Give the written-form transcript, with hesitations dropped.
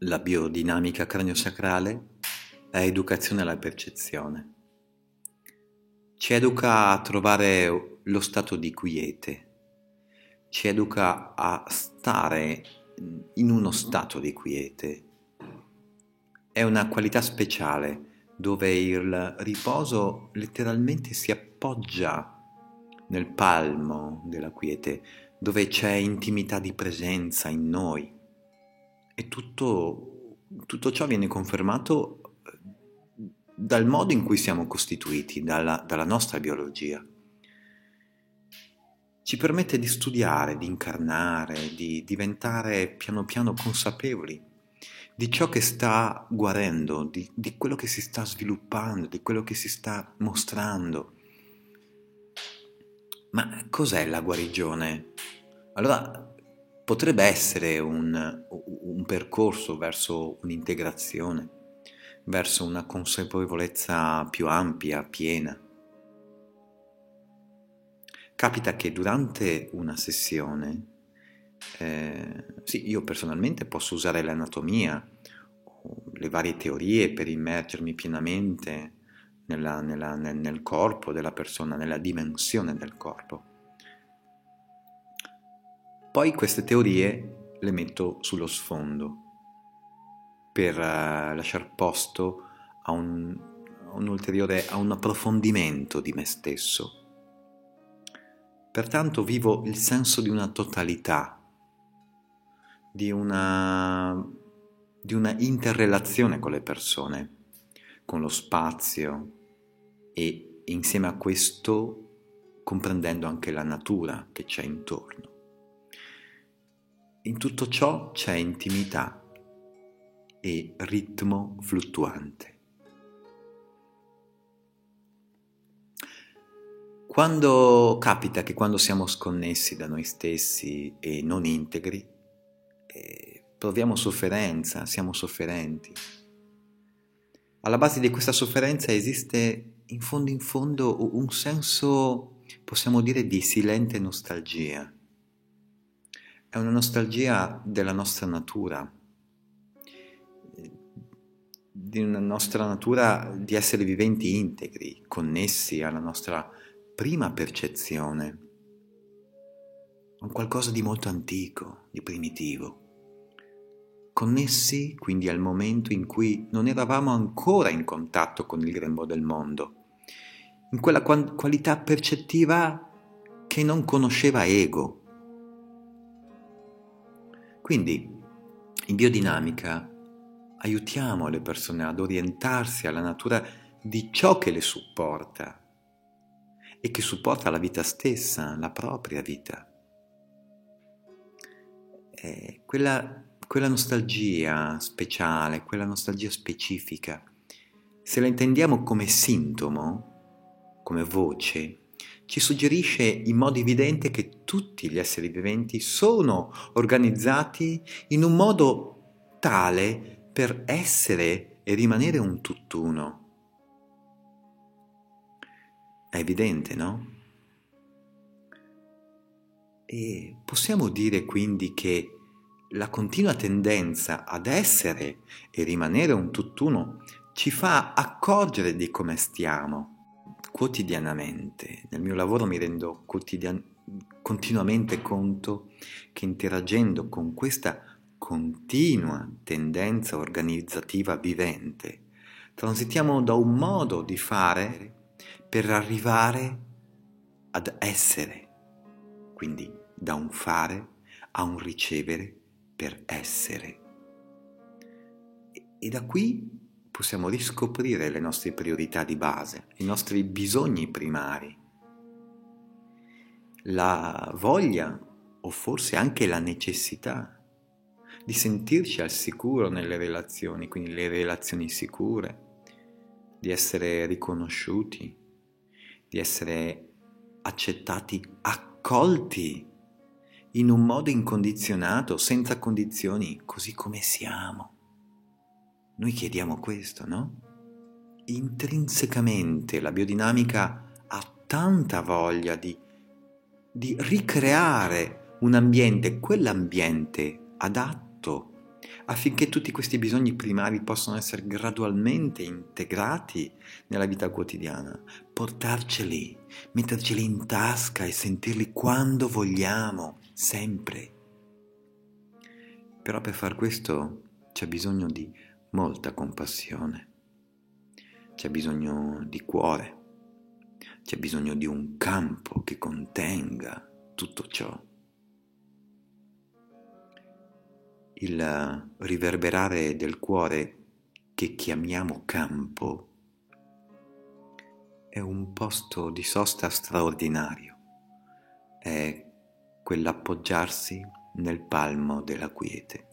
La biodinamica craniosacrale è educazione alla percezione. Ci educa a trovare lo stato di quiete, ci educa a stare in uno stato di quiete. È una qualità speciale dove il riposo letteralmente si appoggia nel palmo della quiete, dove c'è intimità di presenza in noi. E tutto ciò viene confermato dal modo in cui siamo costituiti, dalla nostra biologia. Ci permette di studiare, di incarnare, di diventare piano piano consapevoli di ciò che sta guarendo, di quello che si sta sviluppando, di quello che si sta mostrando. Ma cos'è la guarigione? Allora, potrebbe essere un percorso verso un'integrazione, verso una consapevolezza più ampia, piena. Capita che durante una sessione, io personalmente posso usare l'anatomia, le varie teorie per immergermi pienamente nel corpo della persona, nella dimensione del corpo. Poi queste teorie le metto sullo sfondo per lasciar posto a un approfondimento di me stesso. Pertanto vivo il senso di una totalità, di una interrelazione con le persone, con lo spazio e insieme a questo comprendendo anche la natura che c'è intorno. In tutto ciò c'è intimità e ritmo fluttuante. Quando capita che quando siamo sconnessi da noi stessi e non integri, proviamo sofferenza, siamo sofferenti. Alla base di questa sofferenza esiste in fondo un senso, possiamo dire, di silente nostalgia. È una nostalgia della nostra natura, di una nostra natura di esseri viventi integri, connessi alla nostra prima percezione, un qualcosa di molto antico, di primitivo, connessi quindi al momento in cui non eravamo ancora in contatto con il grembo del mondo, in quella qualità percettiva che non conosceva ego. Quindi, in biodinamica, aiutiamo le persone ad orientarsi alla natura di ciò che le supporta e che supporta la vita stessa, la propria vita. Quella nostalgia speciale, quella nostalgia specifica, se la intendiamo come sintomo, come voce, ci suggerisce in modo evidente che tutti gli esseri viventi sono organizzati in un modo tale per essere e rimanere un tutt'uno. È evidente, no? E possiamo dire quindi che la continua tendenza ad essere e rimanere un tutt'uno ci fa accorgere di come stiamo. Quotidianamente, nel mio lavoro mi rendo continuamente conto che interagendo con questa continua tendenza organizzativa vivente, transitiamo da un modo di fare per arrivare ad essere, quindi da un fare a un ricevere per essere. E da qui possiamo riscoprire le nostre priorità di base, i nostri bisogni primari, la voglia o forse anche la necessità di sentirci al sicuro nelle relazioni, quindi le relazioni sicure, di essere riconosciuti, di essere accettati, accolti in un modo incondizionato, senza condizioni, così come siamo. Noi chiediamo questo, no? Intrinsecamente la biodinamica ha tanta voglia di ricreare un ambiente, quell'ambiente adatto affinché tutti questi bisogni primari possano essere gradualmente integrati nella vita quotidiana, portarceli, metterceli in tasca e sentirli quando vogliamo, sempre. Però per far questo c'è bisogno di molta compassione, c'è bisogno di cuore, c'è bisogno di un campo che contenga tutto ciò. Il riverberare del cuore, che chiamiamo campo, è un posto di sosta straordinario, è quell'appoggiarsi nel palmo della quiete.